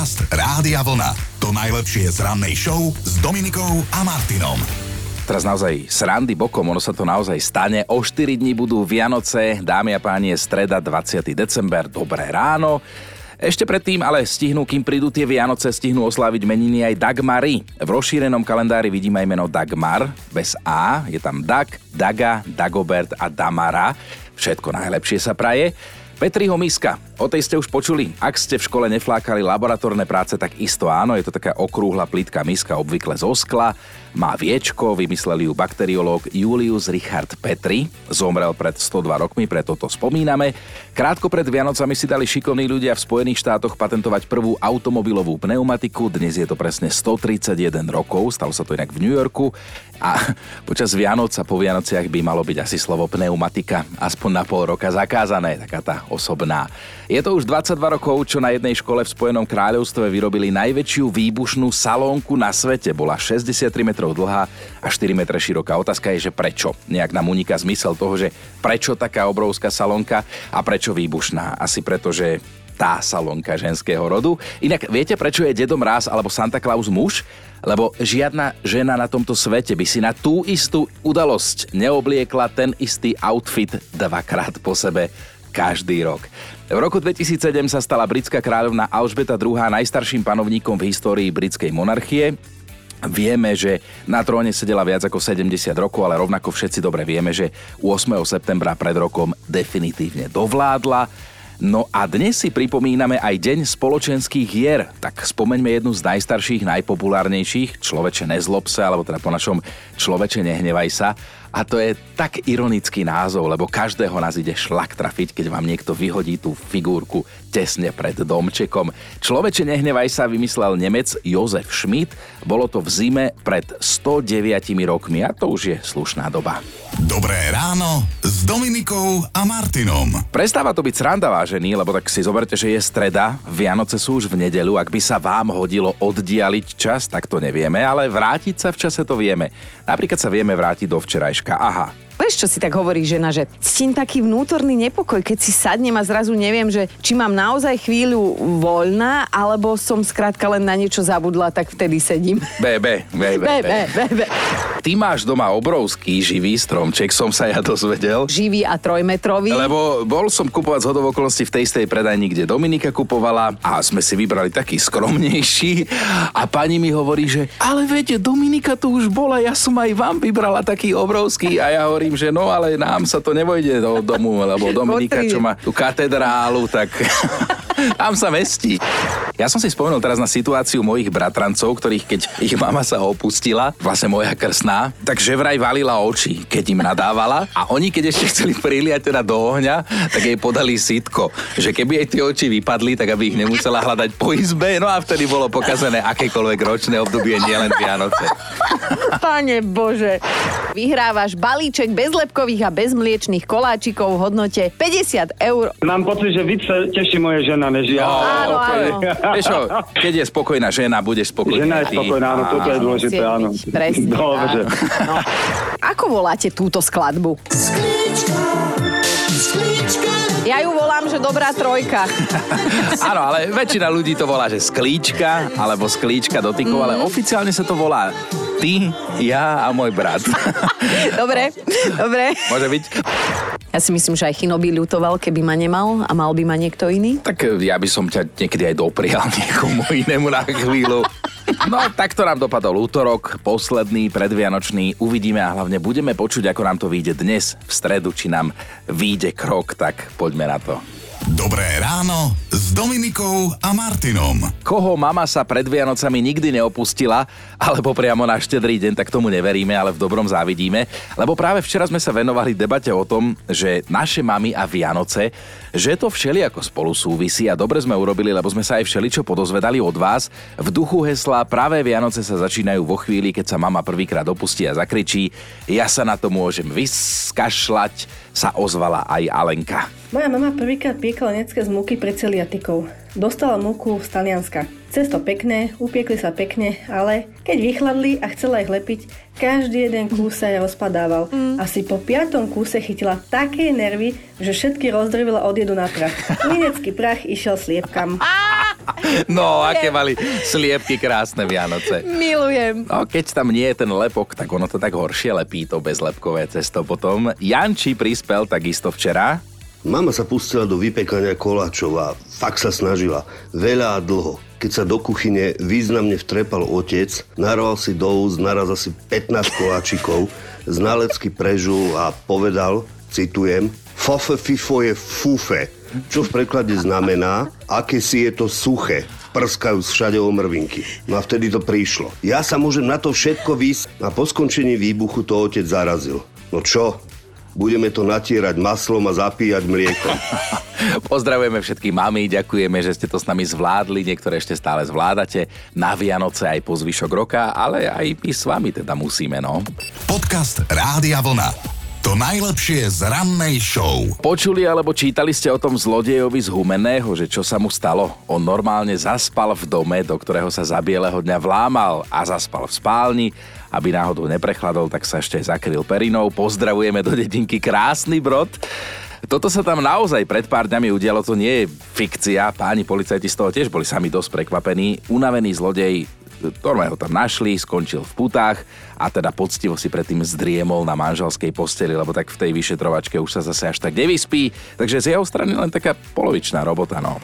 Podcast Rádia Vlna. To najlepšie z rannej show s Dominikou a Martinom. Teraz naozaj srandy bokom, ono sa to naozaj stane. O 4 dní budú Vianoce, dámy a páni, je streda 20. december, dobré ráno. Ešte predtým ale stihnú, kým prídu tie Vianoce, stihnú osláviť meniny aj Dagmary. V rozšírenom kalendári vidíme aj meno Dagmar, bez A, je tam Dag, Daga, Dagobert a Damara. Všetko najlepšie sa praje. Petriho miska, o tej ste už počuli. Ak ste v škole neflákali laboratórne práce, tak isto áno, je to taká okrúhla plitká miska, obvykle zo skla. Má viečko, vymysleli ju bakteriológ Julius Richard Petri. Zomrel pred 102 rokmi, preto to spomíname. Krátko pred Vianocami si dali šikovní ľudia v Spojených štátoch patentovať prvú automobilovú pneumatiku. Dnes je to presne 131 rokov, stalo sa to inak v New Yorku. A počas Vianoc a po Vianociach by malo byť asi slovo pneumatika. Aspoň na pol roka zakázané, taká tá osobná. Je to už 22 rokov, čo na jednej škole v Spojenom kráľovstve vyrobili najväčšiu výbušnú salónku na svete. Bola 63 metrov dlhá a 4 metre široká. Otázka je, že prečo? Nejak nám uniká zmysel toho, že prečo taká obrovská salónka a prečo výbušná? Asi preto, že tá salónka ženského rodu. Inak viete, prečo je Dedo Mráz alebo Santa Claus muž? Lebo žiadna žena na tomto svete by si na tú istú udalosť neobliekla ten istý outfit dvakrát po sebe každý rok. V roku 2007 sa stala britská kráľovna Alžbeta II najstarším panovníkom v histórii britskej monarchie. Vieme, že na tróne sedela viac ako 70 rokov, ale rovnako všetci dobre vieme, že 8. septembra pred rokom definitívne dovládla. No a dnes si pripomíname aj Deň spoločenských hier. Tak spomeňme jednu z najstarších, najpopulárnejších, Človeče nezlob sa, alebo teda po našom Človeče nehnevaj sa. A to je tak ironický názov, lebo každého nás ide šlak trafiť, keď vám niekto vyhodí tú figurku tesne pred domčekom. Človeče nehnevaj sa vymyslel Nemec Josef Schmidt. Bolo to v zime pred 109 rokmi a to už je slušná doba. Dobré ráno s Dominikou a Martinom. Prestáva to byť sranda, vážení, lebo tak si zoberte, že je streda, Vianoce sú už v nedeľu, ak by sa vám hodilo oddialiť čas, tak to nevieme, ale vrátiť sa v čase to vieme. Napríklad sa vieme vrátiť do včerajška, aha. Vieš, čo si tak hovorí žena, že cítim taký vnútorný nepokoj, keď si sadnem a zrazu neviem, že či mám naozaj chvíľu voľná, alebo som skrátka len na niečo zabudla, tak vtedy sedím. Bé. Ty máš doma obrovský živý stromček, som sa ja dozvedel. Živý a trojmetrový. Lebo bol som kupovať zhodou okolností v tej istej predajni, kde Dominika kupovala a sme si vybrali taký skromnejší a pani mi hovorí, že ale viete, Dominika tu už bola, ja som aj vám vybrala taký obrovský a ja hovorím, že no, ale nám sa to nevojde do domu, lebo Dominika, čo má tú katedrálu, tak tam sa mestí. Ja som si spomenul teraz na situáciu mojich bratrancov, ktorých keď ich mama sa opustila, vlastne moja krstná, takže vraj valila oči, keď im nadávala a oni, keď ešte chceli priliať teda do ohňa, tak jej podali sitko, že keby jej tie oči vypadli, tak aby ich nemusela hľadať po izbe, no a vtedy bolo pokazené akékoľvek ročné obdobie, nielen Vianoce. Pane Bože. Vyhrávaš balíček bezlepkových a bezmliečných koláčikov v hodnote 50 €. Mám pocit, že víc sa teší moje žena než ja. Áno. Vieš čo, keď je spokojná žena, budeš spokojná. Žena je spokojná, áno, toto je dôležité, áno. Presne. Dobre. No. Ako voláte túto skladbu? Sklíčka. Ja ju volám, že dobrá trojka. Áno, ale väčšina ľudí to volá, že sklíčka, alebo sklíčka dotykov, ale oficiálne sa to volá ty, ja a môj brat. Dobre. Môže byť. Ja si myslím, že aj Chino by ľutoval, keby ma nemal a mal by ma niekto iný. Tak ja by som ťa niekedy aj doprial niekomu inému na chvíľu. No, takto nám dopadol útorok, posledný, predvianočný. Uvidíme a hlavne budeme počuť, ako nám to vyjde dnes v stredu, či nám vyjde krok, tak poďme na to. Dobré ráno s Dominikou a Martinom. Koho mama sa pred Vianocami nikdy neopustila, alebo priamo na Štedrý deň, tak tomu neveríme, ale v dobrom závidíme. Lebo práve včera sme sa venovali debate o tom, že naše mami a Vianoce, že to všelijako spolu súvisí a dobre sme urobili, lebo sme sa aj všeličo podozvedali od vás. V duchu hesla práve Vianoce sa začínajú vo chvíli, keď sa mama prvýkrát opustí a zakričí: ja sa na to môžem vyskašľať, sa ozvala aj Alenka. Moja mama prvýkrát piekla necké z múky pre celiatikov. Dostala múku z Talianska. Cesto pekné, upiekli sa pekne, ale keď vychladli a chcela ich lepiť, každý jeden kús sa rozpadával. Asi po 5. kúse chytila také nervy, že všetky rozdrvila od jedu na prach. Linecký prach išiel sliepkam. No, aké mali sliepky krásne Vianoce. Milujem. No, keď tam nie je ten lepok, tak ono to tak horšie lepí, to bezlepkové cesto potom. Janči prispel takisto včera. Mama sa pustila do vypekania koláčov a fakt sa snažila. Veľa a dlho. Keď sa do kuchyne významne vtrepal otec, narval si do úst naraz asi 15 koláčikov, znalecky prežul a povedal, citujem, "Fafe fifo je fufe", čo v preklade znamená, aké si je to suché. Prskajú všade o mrvinky. No a vtedy to prišlo. Ja sa môžem na to všetko vysť. A po skončení výbuchu to otec zarazil. No čo? Budeme to natierať maslom a zapíjať mliekom. Pozdravujeme všetky mami, ďakujeme, že ste to s nami zvládli, niektoré ešte stále zvládate, na Vianoce aj po zvyšok roka, ale aj my s vami teda musíme, no. Podcast Rádia Vlna. To najlepšie z rannej show. Počuli alebo čítali ste o tom zlodejovi z Humenného, že čo sa mu stalo? On normálne zaspal v dome, do ktorého sa za bieleho dňa vlámal a zaspal v spálni. Aby náhodou neprechladol, tak sa ešte zakryl perinou. Pozdravujeme do dedinky Krásny Brod. Toto sa tam naozaj pred pár dňami udialo, to nie je fikcia. Páni policajti z toho tiež boli sami dosť prekvapení. Unavený zlodej, normálne ho tam našli, skončil v putách a teda poctivo si predtým zdriemol na manželskej posteli, lebo tak v tej vyšetrovačke už sa zase až tak nevyspí. Takže z jeho strany len taká polovičná robota, no.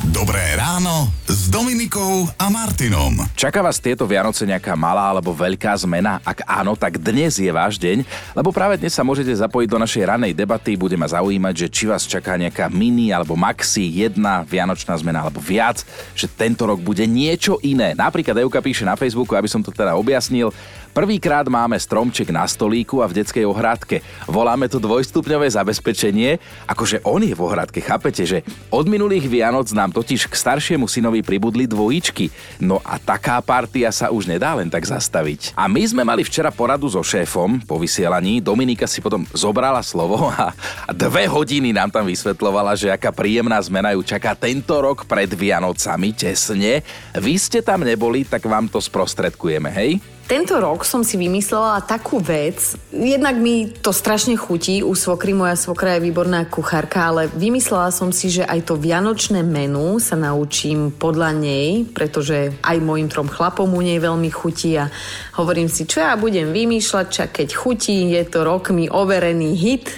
Dobré ráno s Dominikou a Martinom. Čaká vás tieto Vianoce nejaká malá alebo veľká zmena? Ak áno, tak dnes je váš deň, lebo práve dnes sa môžete zapojiť do našej ranej debaty. Bude ma zaujímať, že či vás čaká nejaká mini alebo maxi jedna vianočná zmena alebo viac, že tento rok bude niečo iné. Napríklad Euka píše na Facebooku, aby som to teda objasnil. Prvýkrát máme stromček na stolíku a v detskej ohrádke. Voláme to dvojstupňové zabezpečenie. Akože on je v ohrádke, chápete, že od minulých Vianoc nám totiž k staršiemu synovi pribudli dvojičky. No a taká partia sa už nedá len tak zastaviť. A my sme mali včera poradu so šéfom po vysielaní. Dominika si potom zobrala slovo a 2 hodiny nám tam vysvetľovala, že aká príjemná zmena ju čaká tento rok pred Vianocami tesne. Vy ste tam neboli, tak vám to sprostredkujeme, hej? Tento rok som si vymyslela takú vec, jednak mi to strašne chutí u svokry, moja svokra je výborná kuchárka, ale vymyslela som si, že aj to vianočné menu sa naučím podľa nej, pretože aj mojim 3 chlapom u nej veľmi chutí a hovorím si, čo ja budem vymýšľať, čak keď chutí, je to rokmi overený hit,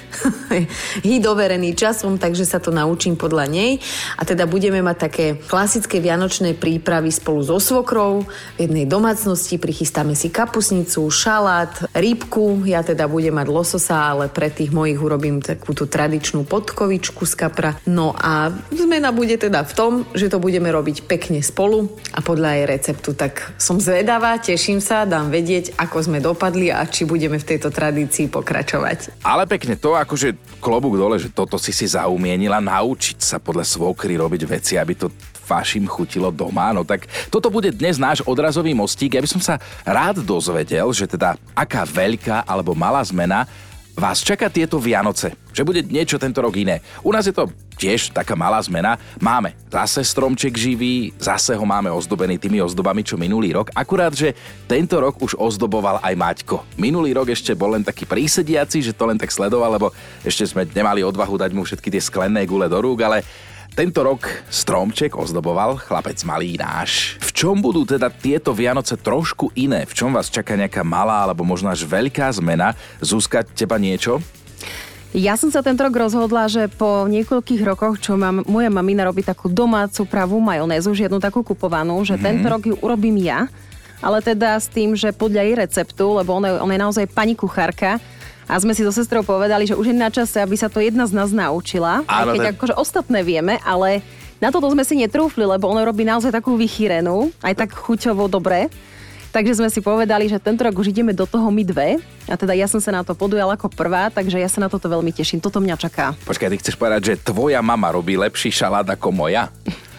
hit overený časom, takže sa to naučím podľa nej a teda budeme mať také klasické vianočné prípravy spolu so svokrou, v jednej domácnosti prichystáme si kapusnicu, šalát, rybku, ja teda budem mať lososa, ale pre tých mojich urobím takúto tradičnú podkovičku z kapra. No a zmena bude teda v tom, že to budeme robiť pekne spolu a podľa jej receptu. Tak som zvedavá, teším sa, dám vedieť, ako sme dopadli a či budeme v tejto tradícii pokračovať. Ale pekne to, akože klobúk dole, že toto si zaumienila naučiť sa podľa svokry robiť veci, aby to vašim chutilo doma. No tak toto bude dnes náš odrazový mostík. Ja by som sa rád dozvedel, že teda aká veľká alebo malá zmena vás čaká tieto Vianoce. Že bude niečo tento rok iné. U nás je to tiež taká malá zmena. Máme zase stromček živý, zase ho máme ozdobený tými ozdobami, čo minulý rok. Akurát, že tento rok už ozdoboval aj Maťko. Minulý rok ešte bol len taký prísediaci, že to len tak sledoval, lebo ešte sme nemali odvahu dať mu všetky tie sklené gule do rúk, ale tento rok stromček ozdoboval chlapec malý náš. V čom budú teda tieto Vianoce trošku iné? V čom vás čaká nejaká malá alebo možno až veľká zmena? Zuzka, teba niečo? Ja som sa tento rok rozhodla, že po niekoľkých rokoch, čo mám, moja mamina robí takú domácu pravú majonézu, žiadnu takú kupovanú, že tento rok ju urobím ja, ale teda s tým, že podľa jej receptu, lebo ona je naozaj pani kuchárka, a sme si so sestrou povedali, že už je na čase, aby sa to jedna z nás naučila. Áno, aj keď akože ostatné vieme, ale na toto sme si netrúfli, lebo ono robí naozaj takú vychýrenú, aj tak chuťovo dobré. Takže sme si povedali, že tento rok už ideme do toho my dve. A teda ja som sa na to podujala ako prvá, takže ja sa na toto veľmi teším. Toto mňa čaká. Počkaj, ty chceš povedať, že tvoja mama robí lepší šalát ako moja?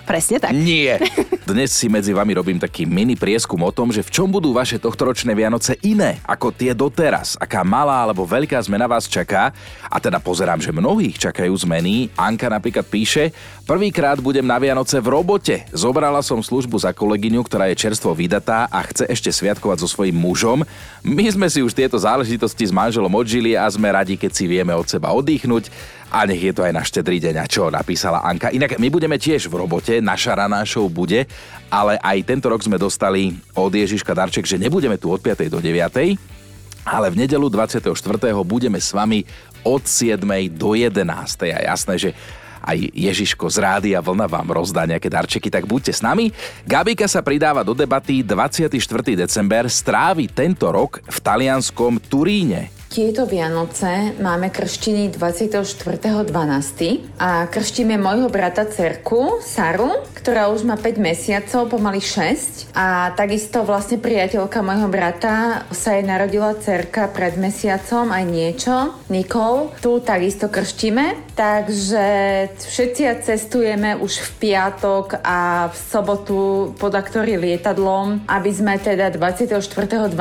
Presne tak. Nie. Dnes si medzi vami robím taký mini prieskum o tom, že v čom budú vaše tohtoročné Vianoce iné ako tie doteraz. Aká malá alebo veľká zmena vás čaká. A teda pozerám, že mnohých čakajú zmeny. Anka napríklad píše: prvýkrát budem na Vianoce v robote. Zobrala som službu za kolegyňu, ktorá je čerstvo vydatá a chce ešte sviatkovať so svojím mužom. My sme si už tieto záležitosti s manželom odžili a sme radi, keď si vieme od seba oddychnúť. A nech je to aj na Štedrý deň, a čo napísala Anka. Inak my budeme tiež v robote, naša raná show bude, ale aj tento rok sme dostali od Ježiška darček, že nebudeme tu od 5. do 9., ale v nedeľu 24. budeme s vami od 7. do 11. A jasné, že aj Ježiško z Rádia Vlna vám rozdá nejaké darčeky, tak buďte s nami. Gabika sa pridáva do debaty. 24. december strávi tento rok v talianskom Turíne. Tieto Vianoce máme krštiny 24.12. a krštíme mojho brata dcerku Saru, ktorá už má 5 mesiacov, pomaly 6. A takisto vlastne priateľka mojho brata sa jej narodila dcerka pred mesiacom aj niečo, Nikol. Tu takisto krštíme, takže všetci cestujeme už v piatok a v sobotu podľa ktorý lietadlom, aby sme teda 24.12.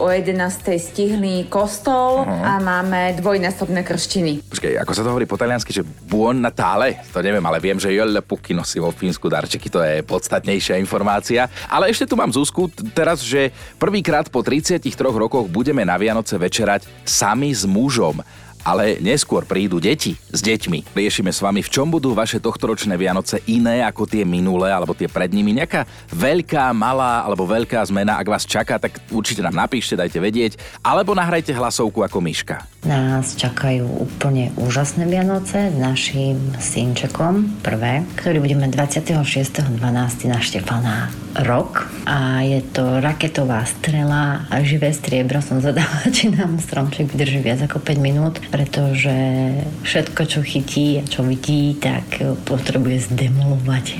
o 11.00 stihli kostol. A máme dvojnásobné krštiny. Počkej, ako sa to hovorí po taliansky, že buon natale? To neviem, ale viem, že jolle pukino si vo Fínsku darčeky, to je podstatnejšia informácia. Ale ešte tu mám Zuzku teraz, že prvýkrát po 33 rokoch budeme na Vianoce večerať sami s mužom. Ale neskôr prídu deti s deťmi. Riešime s vami, v čom budú vaše tohtoročné Vianoce iné ako tie minulé alebo tie pred nimi. Nejaká veľká, malá alebo veľká zmena, ak vás čaká, tak určite nám napíšte, dajte vedieť. Alebo nahrajte hlasovku ako Miška. Nás čakajú úplne úžasné Vianoce s naším synčekom prvé, ktorý budeme 26.12. na Štefana rok. A je to raketová strela a živé striebro. Som zadala, či nám stromček vydrží viac ako 5 minút. Pretože všetko, čo chytí a čo vidí, tak potrebuje zdemolovať.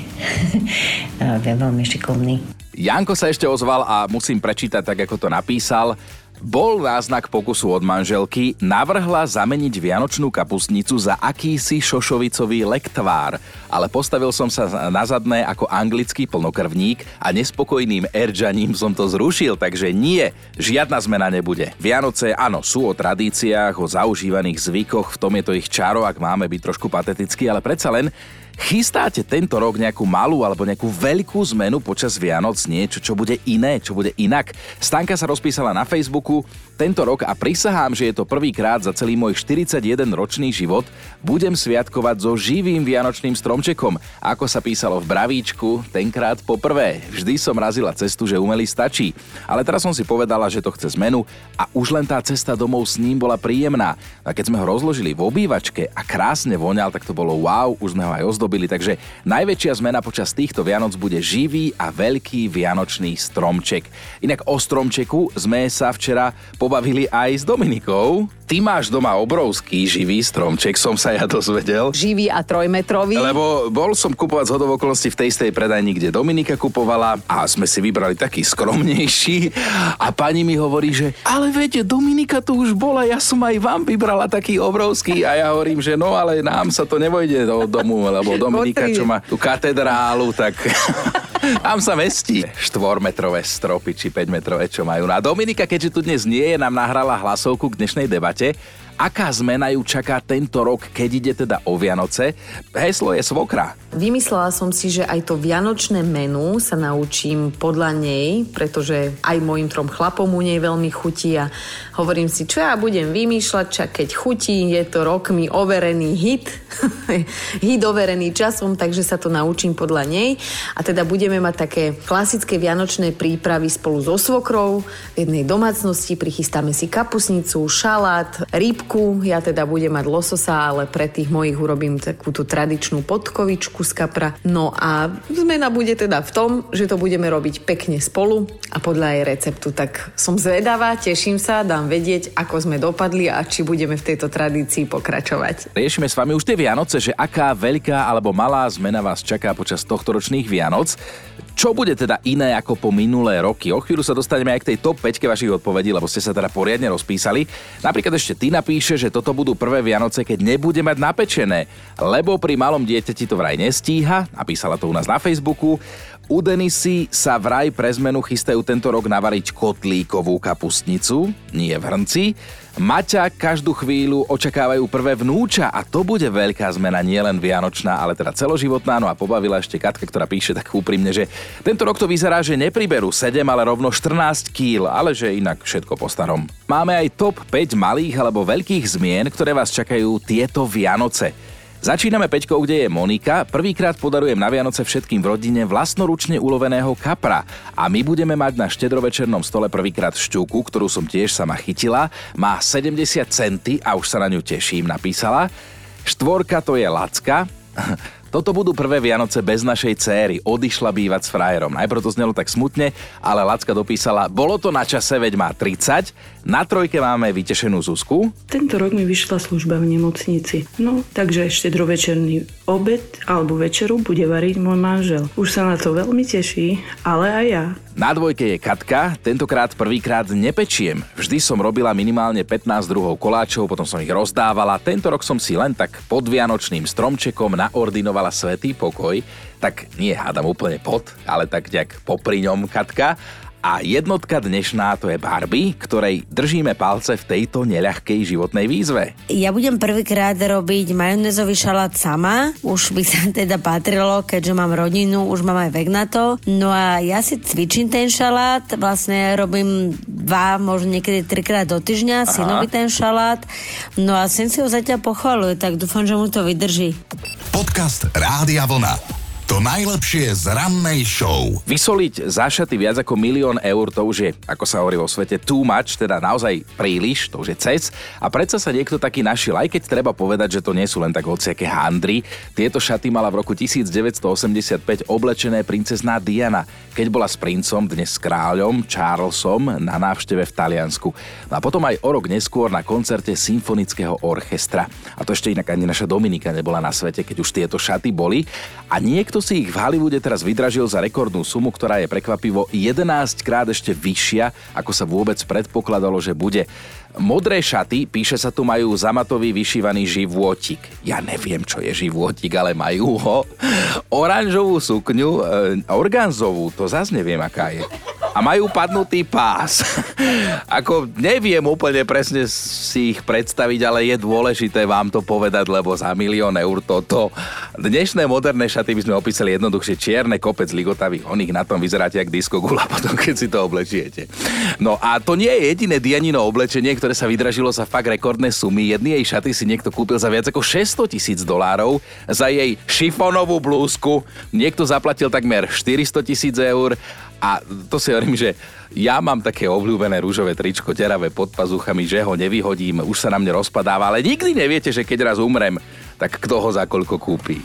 Je veľmi šikovný. Janko sa ešte ozval a musím prečítať tak, ako to napísal. Bol náznak pokusu od manželky, navrhla zameniť vianočnú kapustnicu za akýsi šošovicový lektvár, ale postavil som sa na zadné ako anglický plnokrvník a nespokojným erdžaním som to zrušil, takže nie, žiadna zmena nebude. Vianoce, áno, sú o tradíciách, o zaužívaných zvykoch, v tom je to ich čaro, ak máme byť trošku patetický, ale predsa len chystáte tento rok nejakú malú alebo nejakú veľkú zmenu počas Vianoc? Niečo, čo bude iné, čo bude inak? Stanka sa rozpísala na Facebooku tento rok a prisahám, že je to prvýkrát za celý môj 41-ročný život. Budem sviatkovať so živým vianočným stromčekom. Ako sa písalo v Bravíčku, tenkrát poprvé. Vždy som razila cestu, že umelý stačí. Ale teraz som si povedala, že to chce zmenu a už len tá cesta domov s ním bola príjemná. A keď sme ho rozložili v obývačke a krásne voňal, tak to bolo wow, už sme ho aj ozdobili, takže najväčšia zmena počas týchto Vianoc bude živý a veľký vianočný stromček. Inak o stromčeku sme sa včera pobavili aj s Dominikou. Ty máš doma obrovský živý stromček, som sa ja dozvedel. Živý a trojmetrový. Lebo bol som kupovať zhodou okolností v tej istej predajni, kde Dominika kupovala a sme si vybrali taký skromnejší a pani mi hovorí, že ale viete, Dominika tu už bola, ja som aj vám vybrala taký obrovský a ja hovorím, že no ale nám sa to nevojde do domu, lebo Dominika, čo má tú katedrálu, tak tam sa mestí. 4-metrové stropy či 5-metrové, čo majú. A Dominika, keďže tu dnes nie je, nám nahrala hlasovku k dnešnej debate. Aká zmena ju čaká tento rok, keď ide teda o Vianoce? Heslo je svokra. Vymyslela som si, že aj to vianočné menu sa naučím podľa nej, pretože aj mojim trom chlapom u nej veľmi chutí a hovorím si, čo ja budem vymýšľať, čak keď chutí, je to rokmi overený hit, hit overený časom, takže sa to naučím podľa nej a teda budeme mať také klasické vianočné prípravy spolu so svokrou v jednej domácnosti, prichystáme si kapusnicu, šalát, rybku, ja teda budem mať lososa, ale pre tých mojich urobím takúto tradičnú podkovičku z kapra. No a zmena bude teda v tom, že to budeme robiť pekne spolu a podľa jej receptu. Tak som zvedavá, teším sa, dám vedieť, ako sme dopadli a či budeme v tejto tradícii pokračovať. Riešime s vami už tie Vianoce, že aká veľká alebo malá zmena vás čaká počas tohtoročných Vianoc. Čo bude teda iné ako po minulé roky? O chvíľu sa dostaneme aj k tej top 5 vašich odpovedí, lebo ste sa teda poriadne rozpísali. Napríklad ešte Tina píše, že toto budú prvé Vianoce, keď nebude mať napečené, lebo pri malom dieťati to vraj nestíha. Napísala to u nás na Facebooku. U Denisy sa vraj pre zmenu chystajú tento rok navariť kotlíkovú kapustnicu, nie v hrnci. Maťa každú chvíľu očakávajú prvé vnúča a to bude veľká zmena, nielen vianočná, ale teda celoživotná. No a pobavila ešte Katka, ktorá píše tak úprimne, že tento rok to vyzerá, že nepriberú 7, ale rovno 14 kg, ale že inak všetko po starom. Máme aj top 5 malých alebo veľkých zmien, ktoré vás čakajú tieto Vianoce. Začíname Peťkou, kde je Monika. Prvýkrát podarujem na Vianoce všetkým v rodine vlastnoručne uloveného kapra. A my budeme mať na štedrovečernom stole prvýkrát šťuku, ktorú som tiež sama chytila. Má 70 centy a už sa na ňu teším, napísala. 4, to je Lacka. Toto budú prvé Vianoce bez našej céry. Odišla bývať s frajerom. Najprv to znelo tak smutne, ale Lacka dopísala, bolo to na čase, veď má 30. Na 3 máme vytešenú Zuzku. Tento rok mi vyšla služba v nemocnici. No, takže štedrovečerný obed alebo večeru bude variť môj manžel. Už sa na to veľmi teší, ale aj ja. Na 2 je Katka. Tentokrát prvýkrát nepečiem. Vždy som robila minimálne 15 druhov koláčov, potom som ich rozdávala. Tento rok som si len tak pod vianočným stromčekom naordinovala svätý pokoj. Tak nie hádam úplne pod, ale tak nejak popri ňom, Katka. A jednotka dnešná to je Barbie, ktorej držíme palce v tejto neľahkej životnej výzve. Ja budem prvýkrát robiť majonézový šalát sama, už by sa teda patrilo, keďže mám rodinu, už mám aj vek na to. No a ja si cvičím ten šalát, vlastne robím 2, možno niekedy 3-krát do týždňa, synovi ten šalát. No a syn si ho zatiaľ pochvaluje, tak dúfam, že mu to vydrží. Podcast Rádia Vlna. To najlepšie z rannej show. Vysoliť za šaty viac ako 1 000 000 eur, to už je, ako sa hovorí vo svete, too much, teda naozaj príliš, to už je cez. A predsa sa niekto taký našiel, aj keď treba povedať, že to nie sú len tak hociaké handry. Tieto šaty mala v roku 1985 oblečené princezná Diana, keď bola s princom, dnes s kráľom Charlesom, na návšteve v Taliansku. A potom aj o rok neskôr na koncerte symfonického orchestra. A to ešte inak ani naša Dominika nebola na svete, keď už tieto šaty boli. A niekto si ich v Hollywoode teraz vydražil za rekordnú sumu, ktorá je prekvapivo 11-krát ešte vyššia, ako sa vôbec predpokladalo, že bude. Modré šaty, píše sa tu, majú zamatový vyšívaný životík. Ja neviem, čo je životík, ale majú ho. Oranžovú sukňu, organzovú, to zase neviem, aká je. A majú padnutý pás. Ako neviem úplne presne si ich predstaviť, ale je dôležité vám to povedať, lebo za 1 000 000 eur toto. Dnešné moderné šaty by sme opísali jednoduchšie, čierne, kopec ligotavých oných, na tom vyzeráte jak diskoguľa potom, keď si to oblečiete. No a to nie je jediné Dianino oblečenie, ktoré sa vydražilo za fakt rekordné sumy. Jedny jej šaty si niekto kúpil za viac ako $600,000, za jej šifonovú blúzku niekto zaplatil takmer $400,000. A to si hovorím, že ja mám také obľúbené rúžové tričko, deravé pod pazuchami, že ho nevyhodím, už sa na mne rozpadáva, ale nikdy neviete, že keď raz umrem, tak kto ho za koľko kúpi.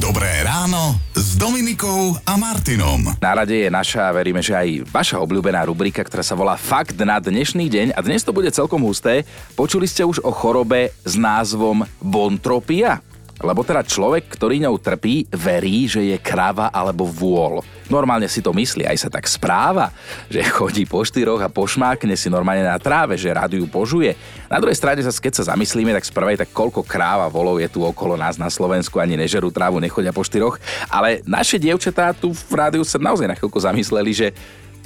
Dobré ráno s Dominikou a Martinom. Na rade je naša, veríme, že aj vaša obľúbená rubrika, ktorá sa volá Fakt na dnešný deň. A dnes to bude celkom husté. Počuli ste už o chorobe s názvom bontropia? Lebo teda človek, ktorý ňou trpí, verí, že je krava alebo vôl. Normálne si to myslí, aj sa tak správa, že chodí po 4 a pošmákne si normálne na tráve, že rád ju požuje. Na druhej strane, keď sa zamyslíme, tak z prvej, tak koľko kráva volov je tu okolo nás na Slovensku, ani nežerú trávu, nechodia po 4. Ale naše dievčatá tu v rádiu sa naozaj na chvíľku zamysleli,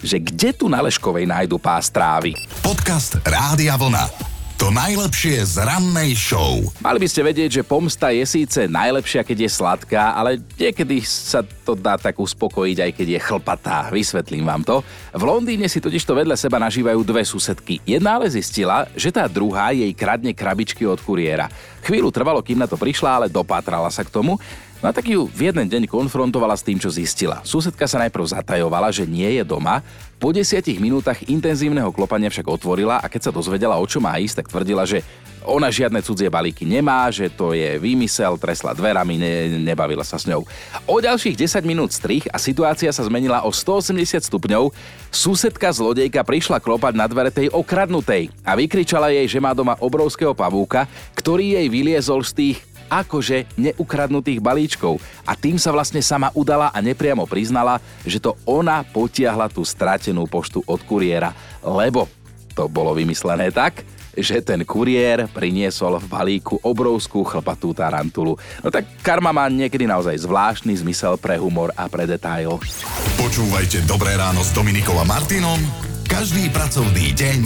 že kde tu na Leškovej nájdu pás trávy. Podcast Rádia Vlna. To najlepšie z rannej show. Mali by ste vedieť, že pomsta je síce najlepšia, keď je sladká, ale niekedy sa to dá tak uspokojiť, aj keď je chlpatá. Vysvetlím vám to. V Londýne si totižto vedľa seba nažívajú 2 susedky. Jedna ale zistila, že tá druhá jej kradne krabičky od kuriéra. Chvíľu trvalo, kým na to prišla, ale dopátrala sa k tomu. No a tak ju v jeden deň konfrontovala s tým, čo zistila. Susedka sa najprv zatajovala, že nie je doma. Po 10 minútach intenzívneho klopania však otvorila a keď sa dozvedela, o čo má ísť, tak tvrdila, že ona žiadne cudzie balíky nemá, že to je výmysel, tresla dverami, nebavila sa s ňou. O ďalších 10 minút strich a situácia sa zmenila o 180 stupňov. Susedka zlodejka prišla klopať na dvere tej okradnutej a vykričala jej, že má doma obrovského pavúka, ktorý jej vyliezol z tých akože neukradnutých balíčkov, a tým sa vlastne sama udala a nepriamo priznala, že to ona potiahla tú stratenú poštu od kuriéra, lebo to bolo vymyslené tak, že ten kuriér priniesol v balíku obrovskú chlpatú tarantulu. No tak karma má niekedy naozaj zvláštny zmysel pre humor a pre detail. Počúvajte Dobré ráno s Dominikou a Martinom každý pracovný deň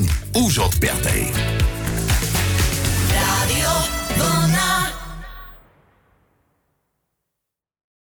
už od 5.